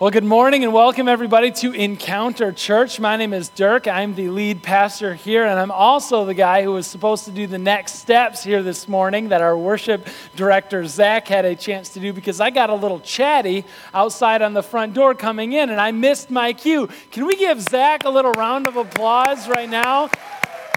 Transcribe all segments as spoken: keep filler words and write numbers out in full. Well, good morning and welcome everybody to Encounter Church. My name is Dirk. I'm the lead pastor here, and I'm also the guy who was supposed to do the next steps here this morning that our worship director, Zach, had a chance to do because I got a little chatty outside on the front door coming in, and I missed my cue. Can we give Zach a little round of applause right now?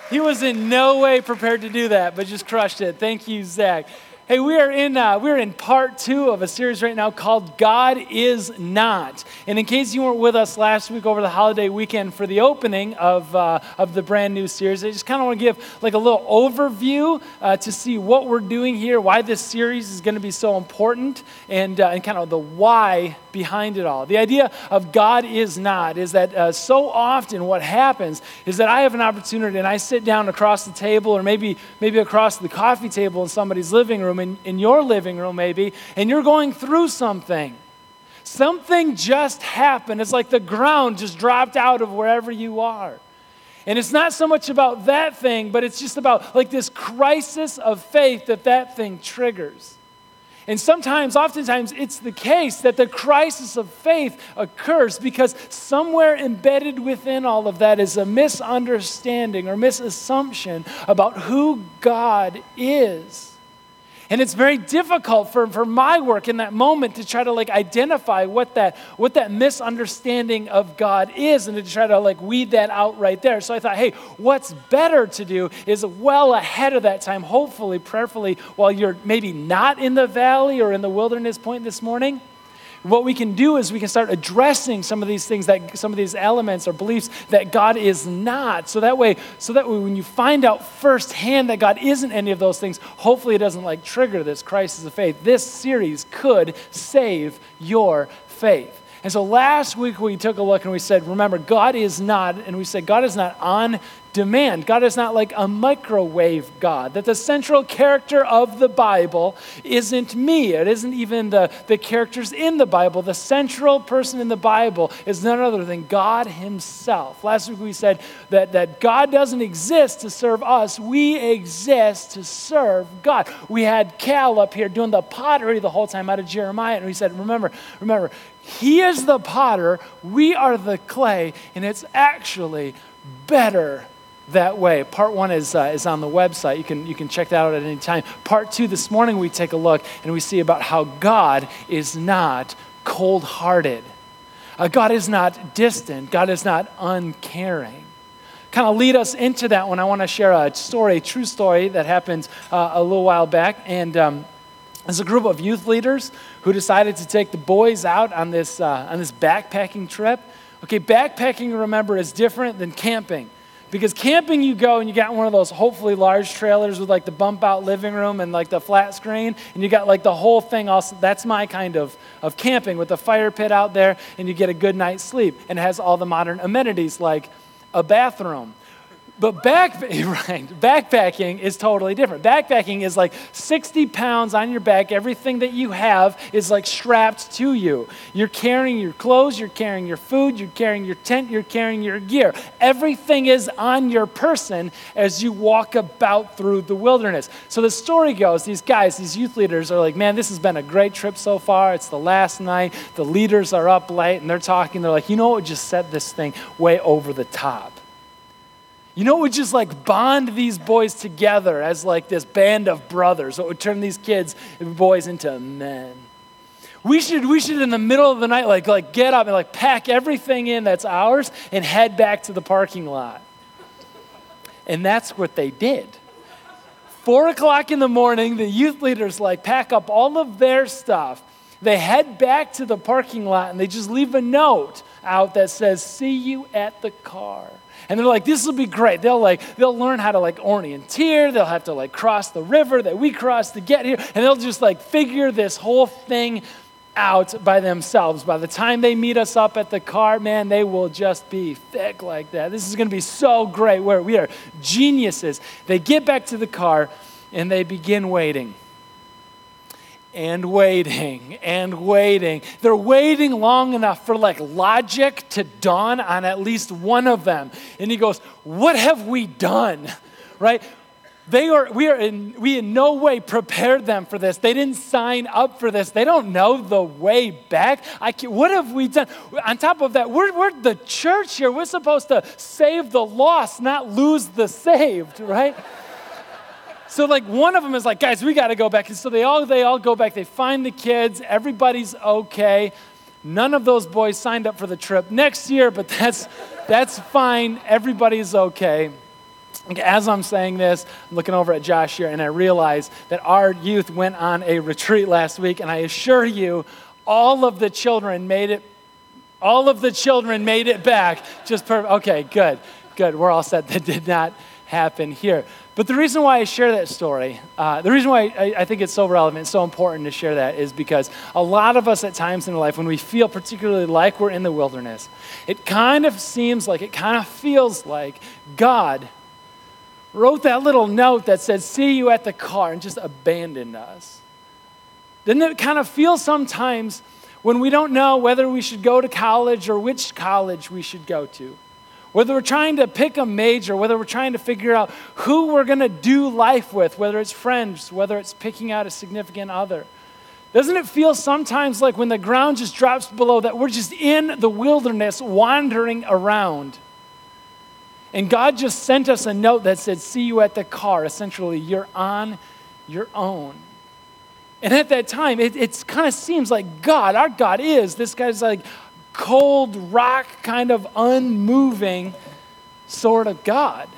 He was in no way prepared to do that, but just crushed it. Thank you, Zach. Hey, we are in uh, we're in part two of a series right now called God Is Not. And in case you weren't with us last week over the holiday weekend for the opening of uh, of the brand new series, I just kind of want to give like a little overview uh, to see what we're doing here, why this series is going to be so important, and uh, and kind of the why behind it all. The idea of God is not is that uh, so often what happens is that I have an opportunity and I sit down across the table or maybe maybe across the coffee table in somebody's living room, in, in your living room maybe, and you're going through something. Something just happened. It's like the ground just dropped out of wherever you are. And it's not so much about that thing, but it's just about like this crisis of faith that that thing triggers. And sometimes, oftentimes, it's the case that the crisis of faith occurs because somewhere embedded within all of that is a misunderstanding or misassumption about who God is. And it's very difficult for, for my work in that moment to try to like identify what that what that misunderstanding of God is and to try to like weed that out right there. So I thought, hey, what's better to do is well ahead of that time, hopefully, prayerfully, while you're maybe not in the valley or in the wilderness point this morning, what we can do is we can start addressing some of these things, that some of these elements or beliefs that God is not. So that way, so that way when you find out firsthand that God isn't any of those things, hopefully it doesn't like trigger this crisis of faith. This series could save your faith. And so last week we took a look and we said, remember, God is not, and we said God is not on demand. God is not like a microwave God, that the central character of the Bible isn't me. It isn't even the, the characters in the Bible. The central person in the Bible is none other than God himself. Last week we said that, that God doesn't exist to serve us. We exist to serve God. We had Cal up here doing the pottery the whole time out of Jeremiah, and we said, remember, remember, he is the potter, we are the clay, and it's actually better that way. Part one is uh, is on the website. You can you can check that out at any time. Part two this morning we take a look and we see about how God is not cold-hearted. Uh, God is not distant. God is not uncaring. Kind of lead us into that one. I want to share a story, a true story that happened uh, a little while back, and um, there's a group of youth leaders who decided to take the boys out on this uh, on this backpacking trip. Okay, backpacking, remember, is different than camping. Because camping, you go and you got one of those hopefully large trailers with like the bump out living room and like the flat screen, and you got like the whole thing. Also, that's my kind of, of camping with the fire pit out there, and you get a good night's sleep, and it has all the modern amenities like a bathroom. But back, right, backpacking is totally different. Backpacking is like sixty pounds on your back. Everything that you have is like strapped to you. You're carrying your clothes, you're carrying your food, you're carrying your tent, you're carrying your gear. Everything is on your person as you walk about through the wilderness. So the story goes, these guys, these youth leaders are like, man, this has been a great trip so far. It's the last night. The leaders are up late and they're talking. They're like, you know what would just set this thing way over the top? You know, it would just like bond these boys together as like this band of brothers. It would turn these kids and boys into men. We should, we should in the middle of the night, like, like get up and like pack everything in that's ours and head back to the parking lot. And that's what they did. Four o'clock in the morning, the youth leaders like pack up all of their stuff. They head back to the parking lot and they just leave a note out that says, see you at the car. And they're like, this will be great. They'll like, they'll learn how to like orienteer. They'll have to like cross the river that we crossed to get here. And they'll just like figure this whole thing out by themselves. By the time they meet us up at the car, man, they will just be thick like that. This is going to be so great. We're, we are geniuses. They get back to the car and they begin waiting. And waiting, and waiting. They're waiting long enough for like logic to dawn on at least one of them. And he goes, what have we done? Right? They are, we are in, we in no way prepared them for this. They didn't sign up for this. They don't know the way back. I can't, what have we done? On top of that, we're, we're the church here. We're supposed to save the lost, not lose the saved, right? So like one of them is like, guys, we got to go back. And so they all, they all go back. They find the kids. Everybody's okay. None of those boys signed up for the trip next year, but that's, that's fine. Everybody's okay. As I'm saying this, I'm looking over at Josh here, and I realize that our youth went on a retreat last week, and I assure you, all of the children made it, all of the children made it back. Just perfect. Okay, good, good. We're all set. That did not happen here. But the reason why I share that story, uh, the reason why I, I think it's so relevant, so important to share that is because a lot of us at times in life, when we feel particularly like we're in the wilderness, it kind of seems like, it kind of feels like God wrote that little note that said, see you at the car, and just abandoned us. Doesn't it kind of feel sometimes when we don't know whether we should go to college or which college we should go to? Whether we're trying to pick a major, whether we're trying to figure out who we're going to do life with, whether it's friends, whether it's picking out a significant other. Doesn't it feel sometimes like when the ground just drops below that we're just in the wilderness wandering around? And God just sent us a note that said, see you at the car. Essentially, you're on your own. And at that time, it it's kind of seems like God, our God is, this guy's like cold rock, kind of unmoving sort of God.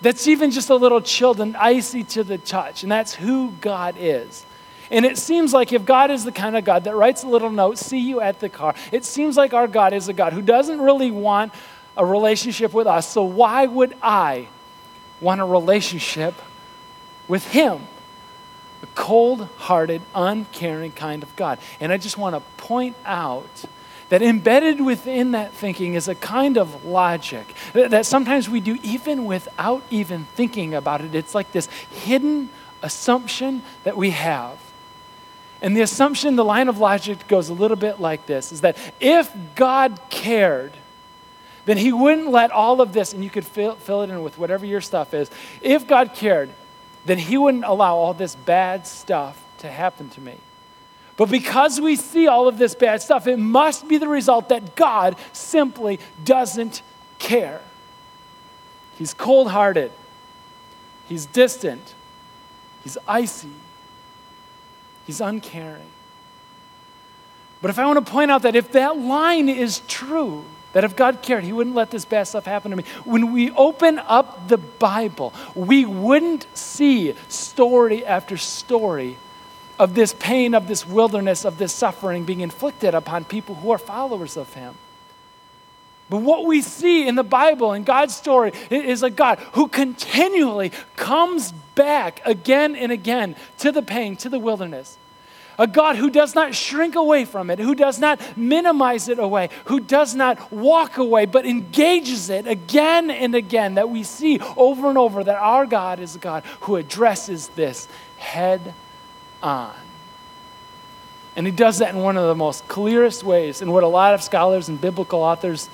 That's even just a little chilled and icy to the touch. And that's who God is. And it seems like if God is the kind of God that writes a little note, see you at the car, it seems like our God is a God who doesn't really want a relationship with us. So why would I want a relationship with him? A cold-hearted, uncaring kind of God. And I just want to point out that embedded within that thinking is a kind of logic that, that sometimes we do even without even thinking about it. It's like this hidden assumption that we have. And the assumption, the line of logic goes a little bit like this, is that if God cared, then he wouldn't let all of this, and you could fill, fill it in with whatever your stuff is. If God cared, then he wouldn't allow all this bad stuff to happen to me. But because we see all of this bad stuff, it must be the result that God simply doesn't care. He's cold-hearted. He's distant. He's icy. He's uncaring. But if I want to point out that if that line is true, that if God cared, he wouldn't let this bad stuff happen to me. When we open up the Bible, we wouldn't see story after story of this pain, of this wilderness, of this suffering being inflicted upon people who are followers of him. But what we see in the Bible, in God's story, is a God who continually comes back again and again to the pain, to the wilderness. A God who does not shrink away from it, who does not minimize it away, who does not walk away, but engages it again and again, that we see over and over that our God is a God who addresses this head on. And he does that in one of the most clearest ways, and what a lot of scholars and biblical authors,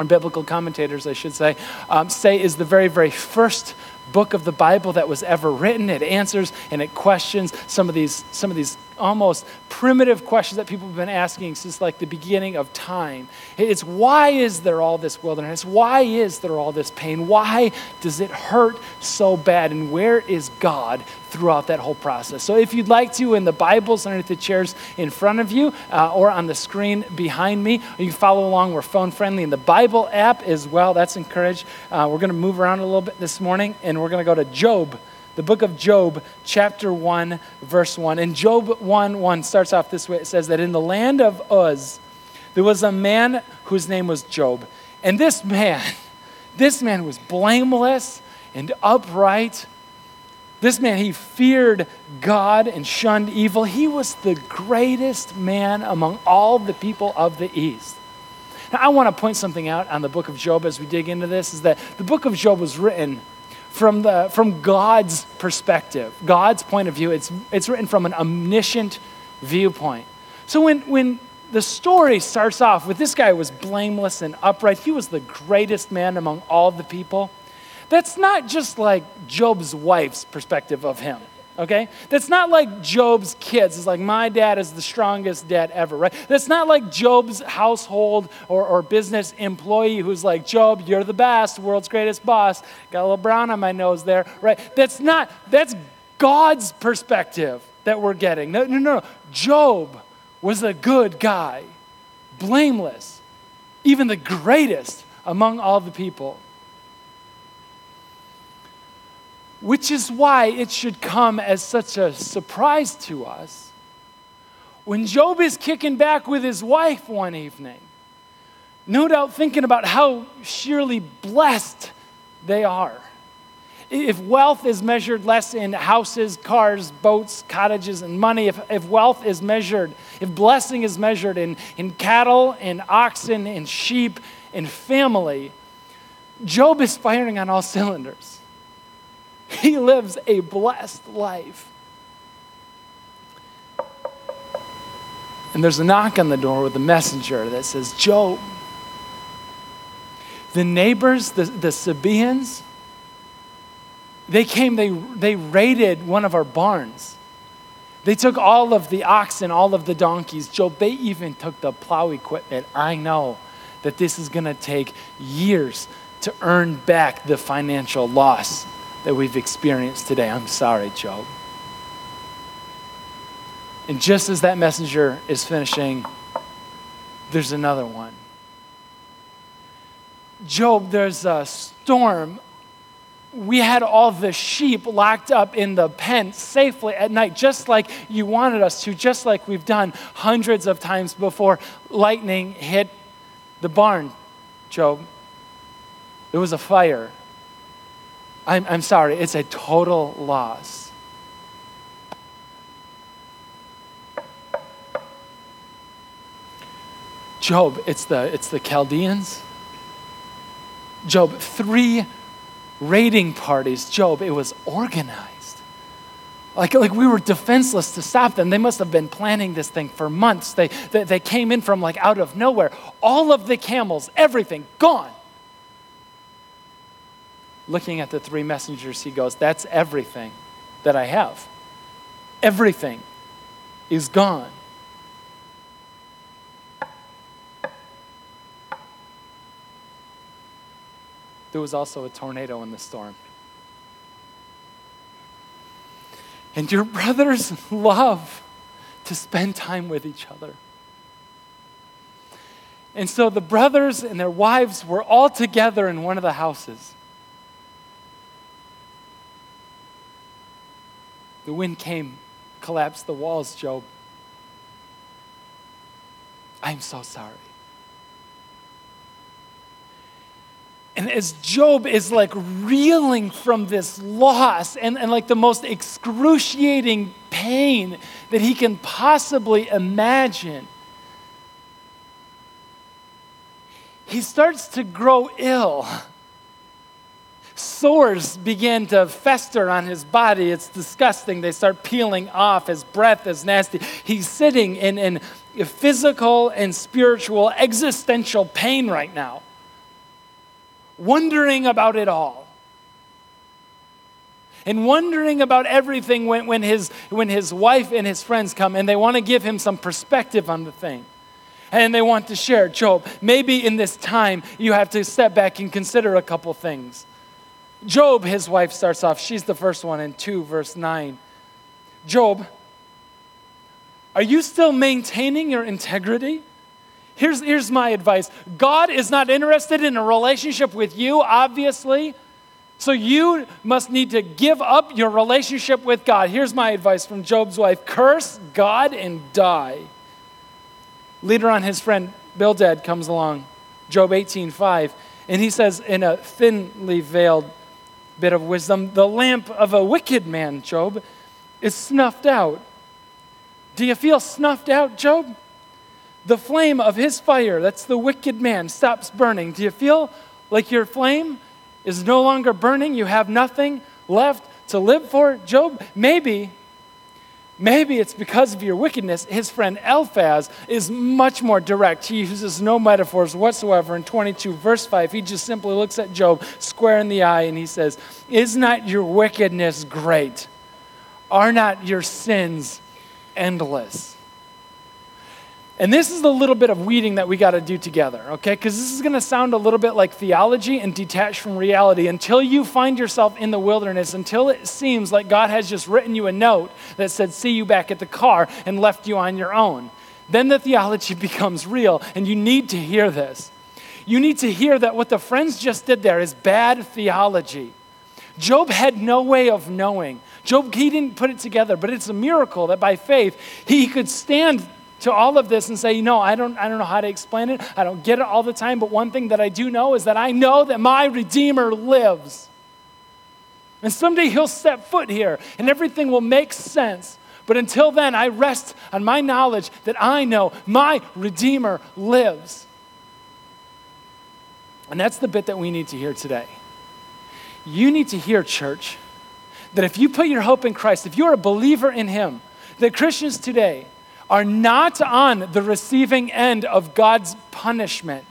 or biblical commentators, I should say, um, say is the very, very first book of the Bible that was ever written. It answers and it questions some of these some of these almost primitive questions that people have been asking since like the beginning of time. It's why is there all this wilderness? Why is there all this pain? Why does it hurt so bad? And where is God throughout that whole process? So if you'd like to, in the Bibles underneath the chairs in front of you uh, or on the screen behind me, you can follow along. We're phone friendly in the Bible app as well. That's encouraged. Uh, we're going to move around a little bit this morning, and we're going to go to Job, the book of Job, chapter one, verse one. And Job one one starts off this way. It says that in the land of Uz, there was a man whose name was Job. And this man, this man was blameless and upright. This man, he feared God and shunned evil. He was the greatest man among all the people of the East. Now, I want to point something out on the book of Job as we dig into this, is that the book of Job was written From the from God's perspective, God's point of view. It's it's written from an omniscient viewpoint. So when when the story starts off with this guy was blameless and upright, he was the greatest man among all the people. That's not just like Job's wife's perspective of him, okay? That's not like Job's kids. It's like, my dad is the strongest dad ever, right? That's not like Job's household or, or business employee who's like, Job, you're the best, world's greatest boss. Got a little brown on my nose there, right? That's not, that's God's perspective that we're getting. No, no, no. Job was a good guy, blameless, even the greatest among all the people. Which is why it should come as such a surprise to us when Job is kicking back with his wife one evening, no doubt thinking about how surely blessed they are. If wealth is measured less in houses, cars, boats, cottages, and money, if, if wealth is measured, if blessing is measured in, in cattle, in oxen, in sheep, in family, Job is firing on all cylinders. He lives a blessed life. And there's a knock on the door with a messenger that says, Job, the neighbors, the, the Sabaeans, they came, they they raided one of our barns. They took all of the oxen, all of the donkeys. Job, they even took the plow equipment. I know that this is going to take years to earn back the financial loss that we've experienced today. I'm sorry, Job. And just as that messenger is finishing, there's another one. Job, there's a storm. We had all the sheep locked up in the pen safely at night, just like you wanted us to, just like we've done hundreds of times before. Lightning hit the barn, Job. There was a fire. I'm, I'm sorry, it's a total loss. Job, it's the, it's the Chaldeans. Job, three raiding parties. Job, it was organized. Like, like we were defenseless to stop them. They must have been planning this thing for months. They, they, they came in from like out of nowhere. All of the camels, everything gone. Looking at the three messengers, he goes, that's everything that I have. Everything is gone. There was also a tornado in the storm. And your brothers love to spend time with each other. And so the brothers and their wives were all together in one of the houses. The wind came, collapsed the walls, Job. I'm so sorry. And as Job is like reeling from this loss and, and like the most excruciating pain that he can possibly imagine, he starts to grow ill. Sores begin to fester on his body. It's disgusting. They start peeling off. His breath is nasty. He's sitting in, in physical and spiritual existential pain right now, wondering about it all. And wondering about everything when, when, his, when his wife and his friends come and they want to give him some perspective on the thing. And they want to share, Job, maybe in this time you have to step back and consider a couple things. Job, his wife starts off, she's the first one in two, verse nine. Job, are you still maintaining your integrity? Here's, here's my advice. God is not interested in a relationship with you, obviously. So you must need to give up your relationship with God. Here's my advice from Job's wife. Curse God and die. Later on, his friend Bildad comes along, Job eighteen five, and he says in a thinly veiled bit of wisdom, the lamp of a wicked man, Job, is snuffed out. Do you feel snuffed out, Job? The flame of his fire, that's the wicked man, stops burning. Do you feel like your flame is no longer burning? You have nothing left to live for? Job, maybe Maybe it's because of your wickedness. His friend Eliphaz is much more direct. He uses no metaphors whatsoever. In twenty-two, verse five, he just simply looks at Job square in the eye and he says, "Is not your wickedness great? Are not your sins endless?" And this is the little bit of weeding that we got to do together, okay? Because this is going to sound a little bit like theology and detached from reality. Until you find yourself in the wilderness, until it seems like God has just written you a note that said, "See you back at the car," and left you on your own, then the theology becomes real, and you need to hear this. You need to hear that what the friends just did there is bad theology. Job had no way of knowing. Job, he didn't put it together, but it's a miracle that by faith he could stand to all of this and say, you know, I don't, I don't know how to explain it. I don't get it all the time, but one thing that I do know is that I know that my Redeemer lives. And someday he'll set foot here and everything will make sense. But until then, I rest on my knowledge that I know my Redeemer lives. And that's the bit that we need to hear today. You need to hear, church, that if you put your hope in Christ, if you're a believer in him, that Christians today are not on the receiving end of God's punishment.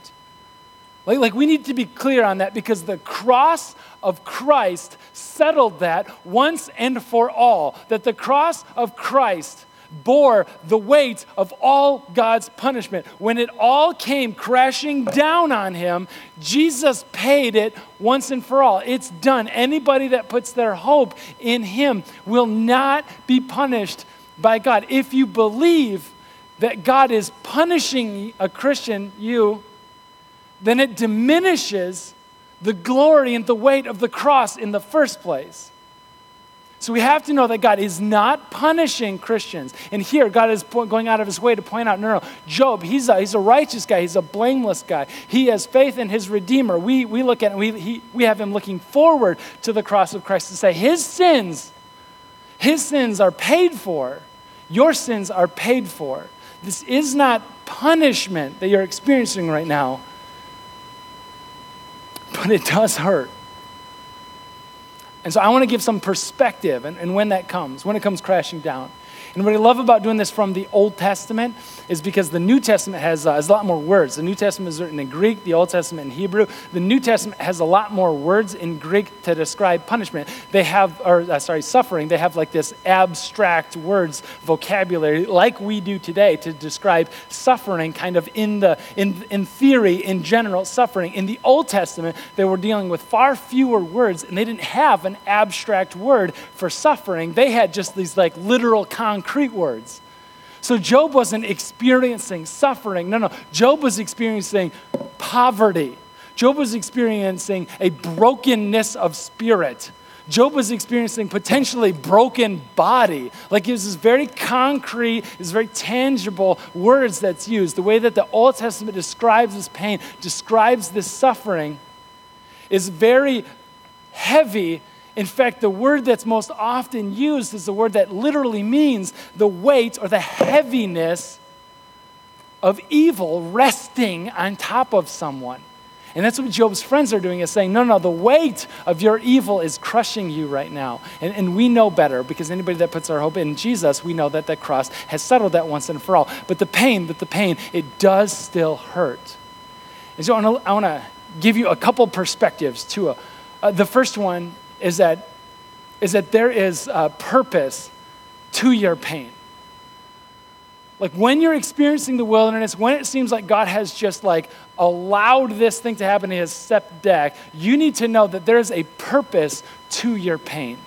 Like, like we need to be clear on that, because the cross of Christ settled that once and for all, that the cross of Christ bore the weight of all God's punishment. When it all came crashing down on him, Jesus paid it once and for all. It's done. Anybody that puts their hope in him will not be punished by God. If you believe that God is punishing a Christian, you, then it diminishes the glory and the weight of the cross in the first place. So we have to know that God is not punishing Christians. And here, God is po- going out of his way to point out, no, no, Job, he's a, he's a righteous guy. He's a blameless guy. He has faith in his Redeemer. We, we look at him, we, he, we have him looking forward to the cross of Christ to say, his sins, his sins are paid for. Your sins are paid for. This is not punishment that you're experiencing right now, but it does hurt. And so I want to give some perspective and, and when that comes, when it comes crashing down. And what I love about doing this from the Old Testament is because the New Testament has, uh, has a lot more words. The New Testament is written in Greek, the Old Testament in Hebrew. The New Testament has a lot more words in Greek to describe punishment. They have, or uh, sorry, suffering. They have like this abstract words vocabulary like we do today to describe suffering kind of in the in in theory, in general suffering. In the Old Testament, they were dealing with far fewer words, and they didn't have an abstract word for suffering. They had just these like literal concepts, concrete words. So Job wasn't experiencing suffering. No, no. Job was experiencing poverty. Job was experiencing a brokenness of spirit. Job was experiencing potentially broken body. Like it was this very concrete, this very tangible words that's used. The way that the Old Testament describes this pain, describes this suffering, is very heavy. In fact, the word that's most often used is the word that literally means the weight or the heaviness of evil resting on top of someone. And that's what Job's friends are doing, is saying, no, no, the weight of your evil is crushing you right now. And, and we know better, because anybody that puts our hope in Jesus, we know that the cross has settled that once and for all. But the pain, but the pain, it does still hurt. And so I want to give you a couple perspectives to a, uh, the first one is that is that there is a purpose to your pain. Like when you're experiencing the wilderness, when it seems like God has just like allowed this thing to happen, he has stepped back, you need to know that there is a purpose to your pain.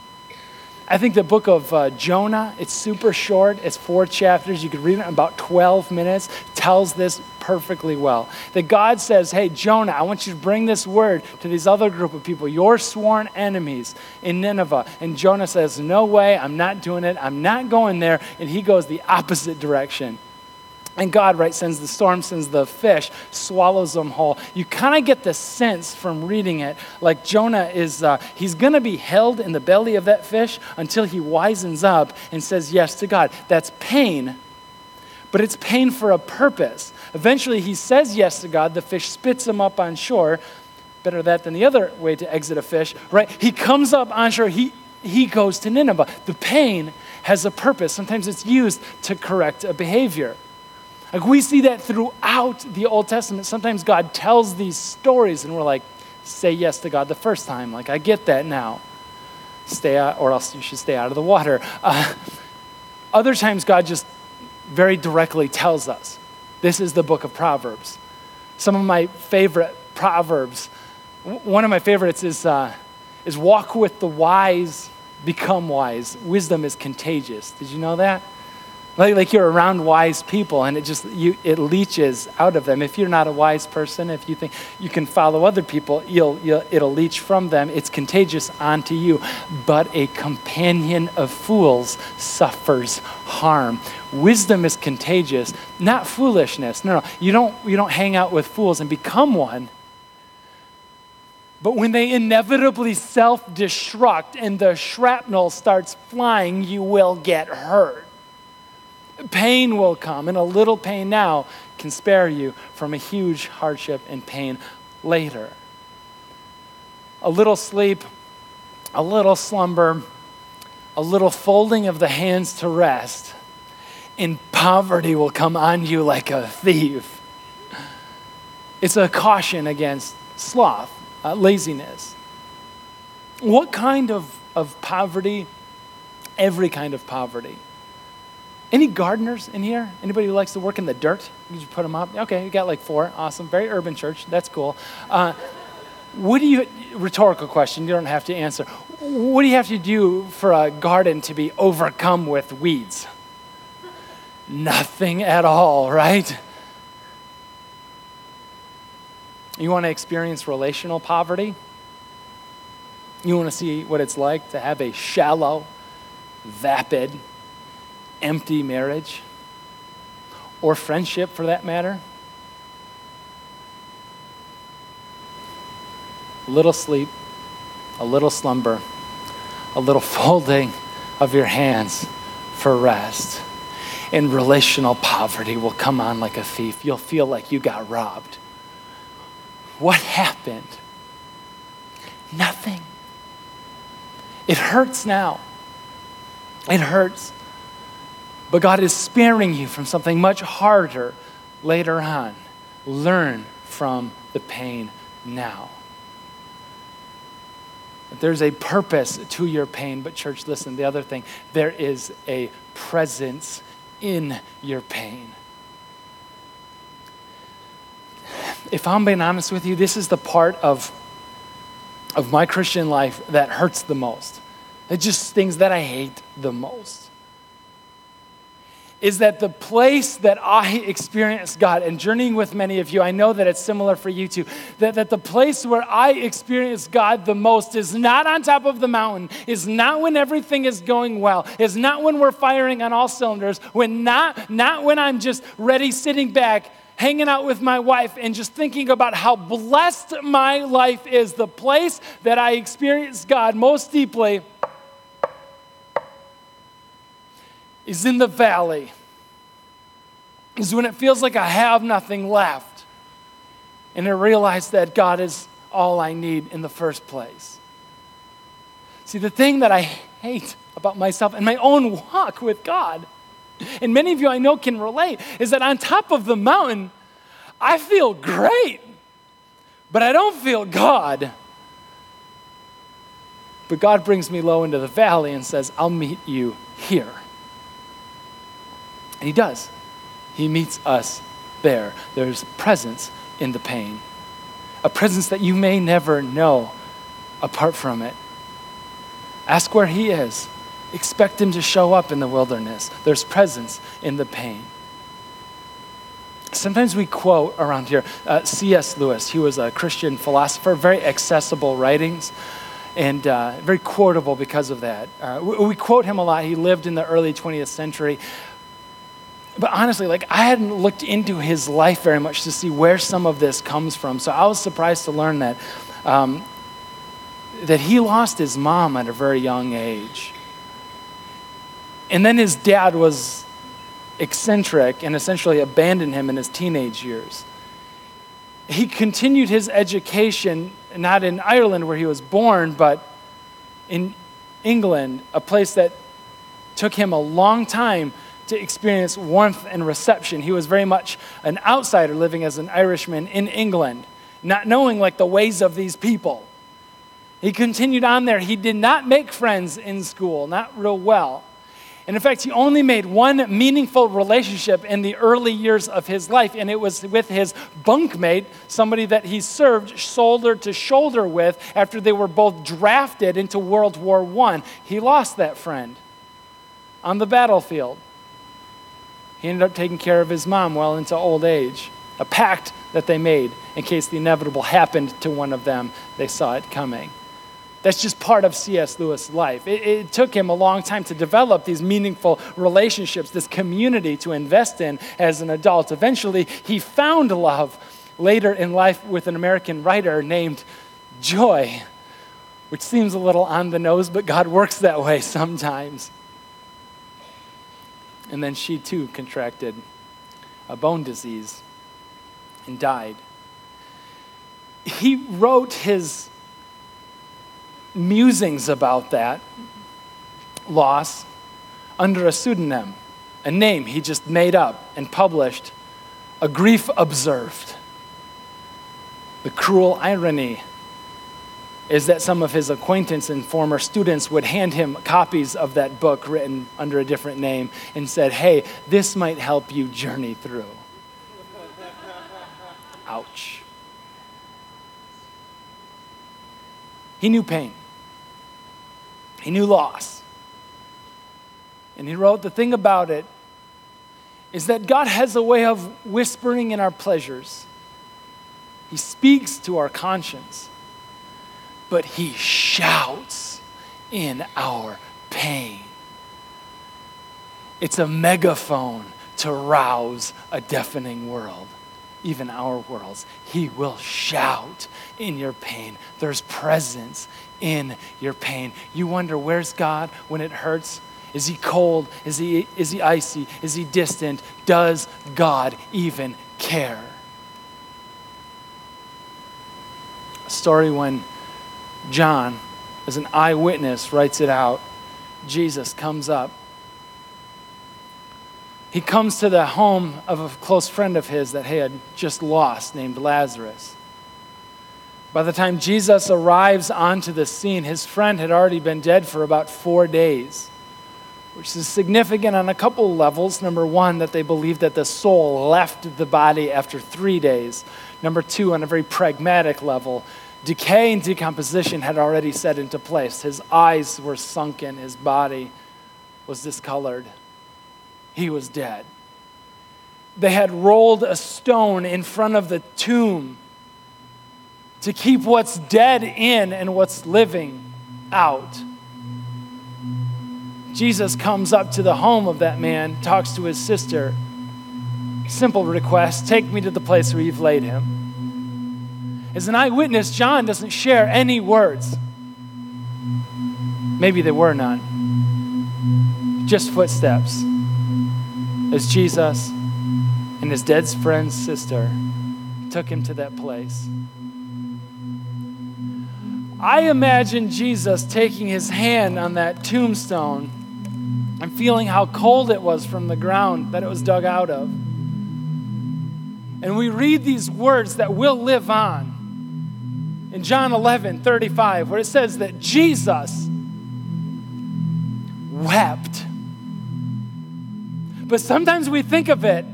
I think the book of uh, Jonah, it's super short. It's four chapters. You could read it in about twelve minutes. Tells this perfectly well. That God says, hey, Jonah, I want you to bring this word to these other group of people, your sworn enemies in Nineveh. And Jonah says, no way, I'm not doing it. I'm not going there. And he goes the opposite direction. And God, right, sends the storm, sends the fish, swallows them whole. You kind of get the sense from reading it, like Jonah is, uh, he's going to be held in the belly of that fish until he wisens up and says yes to God. That's pain, but it's pain for a purpose. Eventually, he says yes to God. The fish spits him up on shore. Better that than the other way to exit a fish, right? He comes up on shore. He, he goes to Nineveh. The pain has a purpose. Sometimes it's used to correct a behavior. Like, we see that throughout the Old Testament. Sometimes God tells these stories and we're like, say yes to God the first time. Like, I get that now. Stay out, or else you should stay out of the water. Uh, other times God just very directly tells us. This is the book of Proverbs. Some of my favorite Proverbs, one of my favorites is, uh, is walk with the wise, become wise. Wisdom is contagious. Did you know that? Like, like you're around wise people and it just, you, it leaches out of them. If you're not a wise person, if you think you can follow other people, you'll, you'll, it'll leach from them. It's contagious onto you. But a companion of fools suffers harm. Wisdom is contagious, not foolishness. No, no, you don't, you don't hang out with fools and become one. But when they inevitably self-destruct and the shrapnel starts flying, you will get hurt. Pain will come, and a little pain now can spare you from a huge hardship and pain later. A little sleep, a little slumber, a little folding of the hands to rest, and poverty will come on you like a thief. It's a caution against sloth, uh, laziness. What kind of, of poverty? Every kind of poverty. Any gardeners in here? Anybody who likes to work in the dirt? You just put them up. Okay, you got like four. Awesome. Very urban church. That's cool. Uh, what do you, rhetorical question, you don't have to answer. What do you have to do for a garden to be overcome with weeds? Nothing at all, right? You want to experience relational poverty? You want to see what it's like to have a shallow, vapid, empty marriage, or friendship for that matter? A little sleep, a little slumber, a little folding of your hands for rest, and relational poverty will come on like a thief. You'll feel like you got robbed. What happened? Nothing. It hurts now. It hurts. But God is sparing you from something much harder later on. Learn from the pain now. There's a purpose to your pain, but church, listen, the other thing, there is a presence in your pain. If I'm being honest with you, this is the part of, of my Christian life that hurts the most. It's just things that I hate the most. Is that the place that I experienced God, and journeying with many of you, I know that it's similar for you too, that, that the place where I experience God the most is not on top of the mountain, is not when everything is going well, is not when we're firing on all cylinders, when not, not when I'm just ready, sitting back, hanging out with my wife and just thinking about how blessed my life is. The place that I experience God most deeply is in the valley, is when it feels like I have nothing left, and I realize that God is all I need in the first place. See, the thing that I hate about myself and my own walk with God, and many of you I know can relate, is that on top of the mountain, I feel great, but I don't feel God. But God brings me low into the valley and says, I'll meet you here. And he does. He meets us there. There's presence in the pain. A presence that you may never know apart from it. Ask where he is. Expect him to show up in the wilderness. There's presence in the pain. Sometimes we quote around here, uh, C S Lewis. He was a Christian philosopher, very accessible writings. And uh, very quotable because of that. Uh, we, we quote him a lot. He lived in the early twentieth century. But honestly, like I hadn't looked into his life very much to see where some of this comes from. So I was surprised to learn that um, that he lost his mom at a very young age. And then his dad was eccentric and essentially abandoned him in his teenage years. He continued his education, not in Ireland where he was born, but in England, a place that took him a long time to experience warmth and reception. He was very much an outsider living as an Irishman in England, not knowing like the ways of these people. He continued on there. He did not make friends in school, not real well. And in fact, he only made one meaningful relationship in the early years of his life, and it was with his bunkmate, somebody that he served shoulder to shoulder with after they were both drafted into World War One. He lost that friend on the battlefield. He ended up taking care of his mom well into old age, a pact that they made in case the inevitable happened to one of them. They saw it coming. That's just part of C S. Lewis' life. It, it took him a long time to develop these meaningful relationships, this community to invest in as an adult. Eventually, he found love later in life with an American writer named Joy, which seems a little on the nose, but God works that way sometimes. And then she, too, contracted a bone disease and died. He wrote his musings about that loss under a pseudonym, a name he just made up and published, A Grief Observed. The cruel irony is that some of his acquaintances and former students would hand him copies of that book written under a different name and said, "Hey, this might help you journey through." Ouch. He knew pain. He knew loss. And he wrote, the thing about it is that God has a way of whispering in our pleasures. He speaks to our conscience, but he shouts in our pain. It's a megaphone to rouse a deafening world, even our worlds. He will shout in your pain. There's presence in your pain. You wonder, where's God when it hurts? Is he cold? Is he, is he icy? Is he distant? Does God even care? A story when John, as an eyewitness, writes it out. Jesus comes up. He comes to the home of a close friend of his that he had just lost named Lazarus. By the time Jesus arrives onto the scene, his friend had already been dead for about four days, which is significant on a couple levels. Number one, that they believe that the soul left the body after three days. Number two, on a very pragmatic level, decay and decomposition had already set into place. His eyes were sunken, his body was discolored. He was dead. They had rolled a stone in front of the tomb to keep what's dead in and what's living out. Jesus comes up to the home of that man, talks to his sister. Simple request, take me to the place where you've laid him. As an eyewitness, John doesn't share any words. Maybe there were none. Just footsteps. As Jesus and his dead friend's sister took him to that place. I imagine Jesus taking his hand on that tombstone and feeling how cold it was from the ground that it was dug out of. And we read these words that will live on in John eleven thirty-five, where it says that Jesus wept. But sometimes we think of it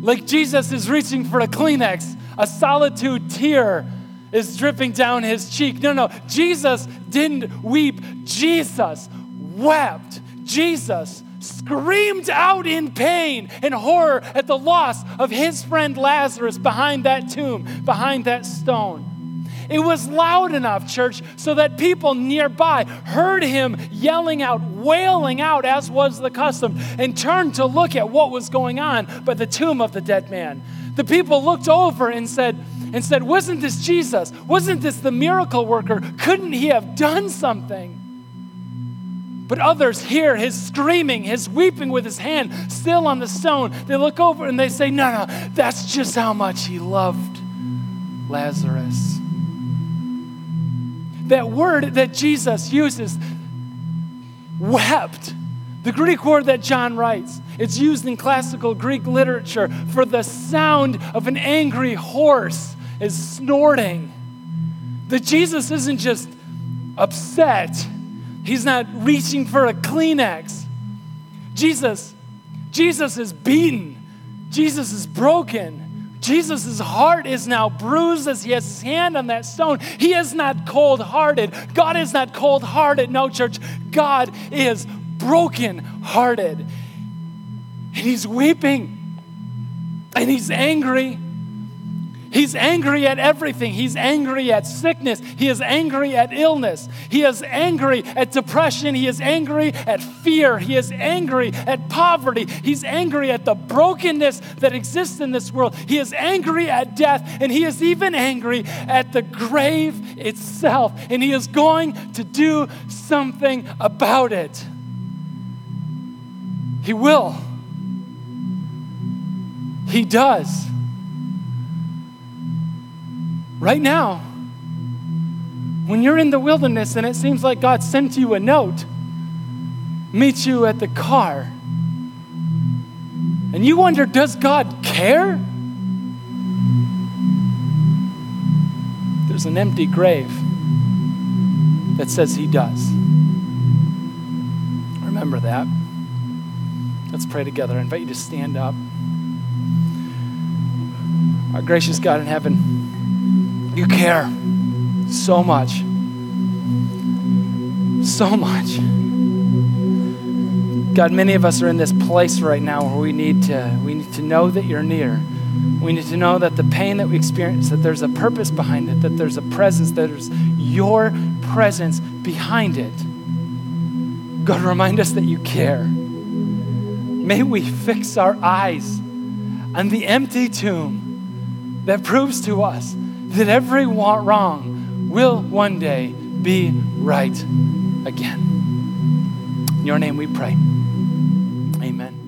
like Jesus is reaching for a Kleenex. A solitude tear is dripping down his cheek. No, no, Jesus didn't weep. Jesus wept. Jesus screamed out in pain and horror at the loss of his friend Lazarus behind that tomb, behind that stone. It was loud enough, church, so that people nearby heard him yelling out, wailing out, as was the custom, and turned to look at what was going on by the tomb of the dead man. The people looked over and said, and said, "Wasn't this Jesus? Wasn't this the miracle worker? Couldn't he have done something?" But others hear his screaming, his weeping with his hand still on the stone. They look over and they say, "No, no, that's just how much he loved Lazarus." That word that Jesus uses, wept, The Greek word that John writes, it's used in classical Greek literature for the sound of an angry horse is snorting. That Jesus isn't just upset. He's not reaching for a Kleenex. Jesus, Jesus is beaten. Jesus is broken. Jesus' heart is now bruised as he has his hand on that stone. He is not cold-hearted. God is not cold-hearted. No, church, God is broken-hearted. And he's weeping. And he's angry. He's angry at everything. He's angry at sickness. He is angry at illness. He is angry at depression. He is angry at fear. He is angry at poverty. He's angry at the brokenness that exists in this world. He is angry at death, and he is even angry at the grave itself, and he is going to do something about it. He will. He does. Right now, when you're in the wilderness and it seems like God sent you a note, meets you at the car, and you wonder, does God care? There's an empty grave that says he does. Remember that. Let's pray together. I invite you to stand up. Our gracious God in heaven, you care so much, so much. God, many of us are in this place right now where we need to, we need to know that you're near. We need to know that the pain that we experience, that there's a purpose behind it, that there's a presence, that there's your presence behind it. God, remind us that you care. May we fix our eyes on the empty tomb that proves to us that every wrong will one day be right again. In your name we pray. Amen.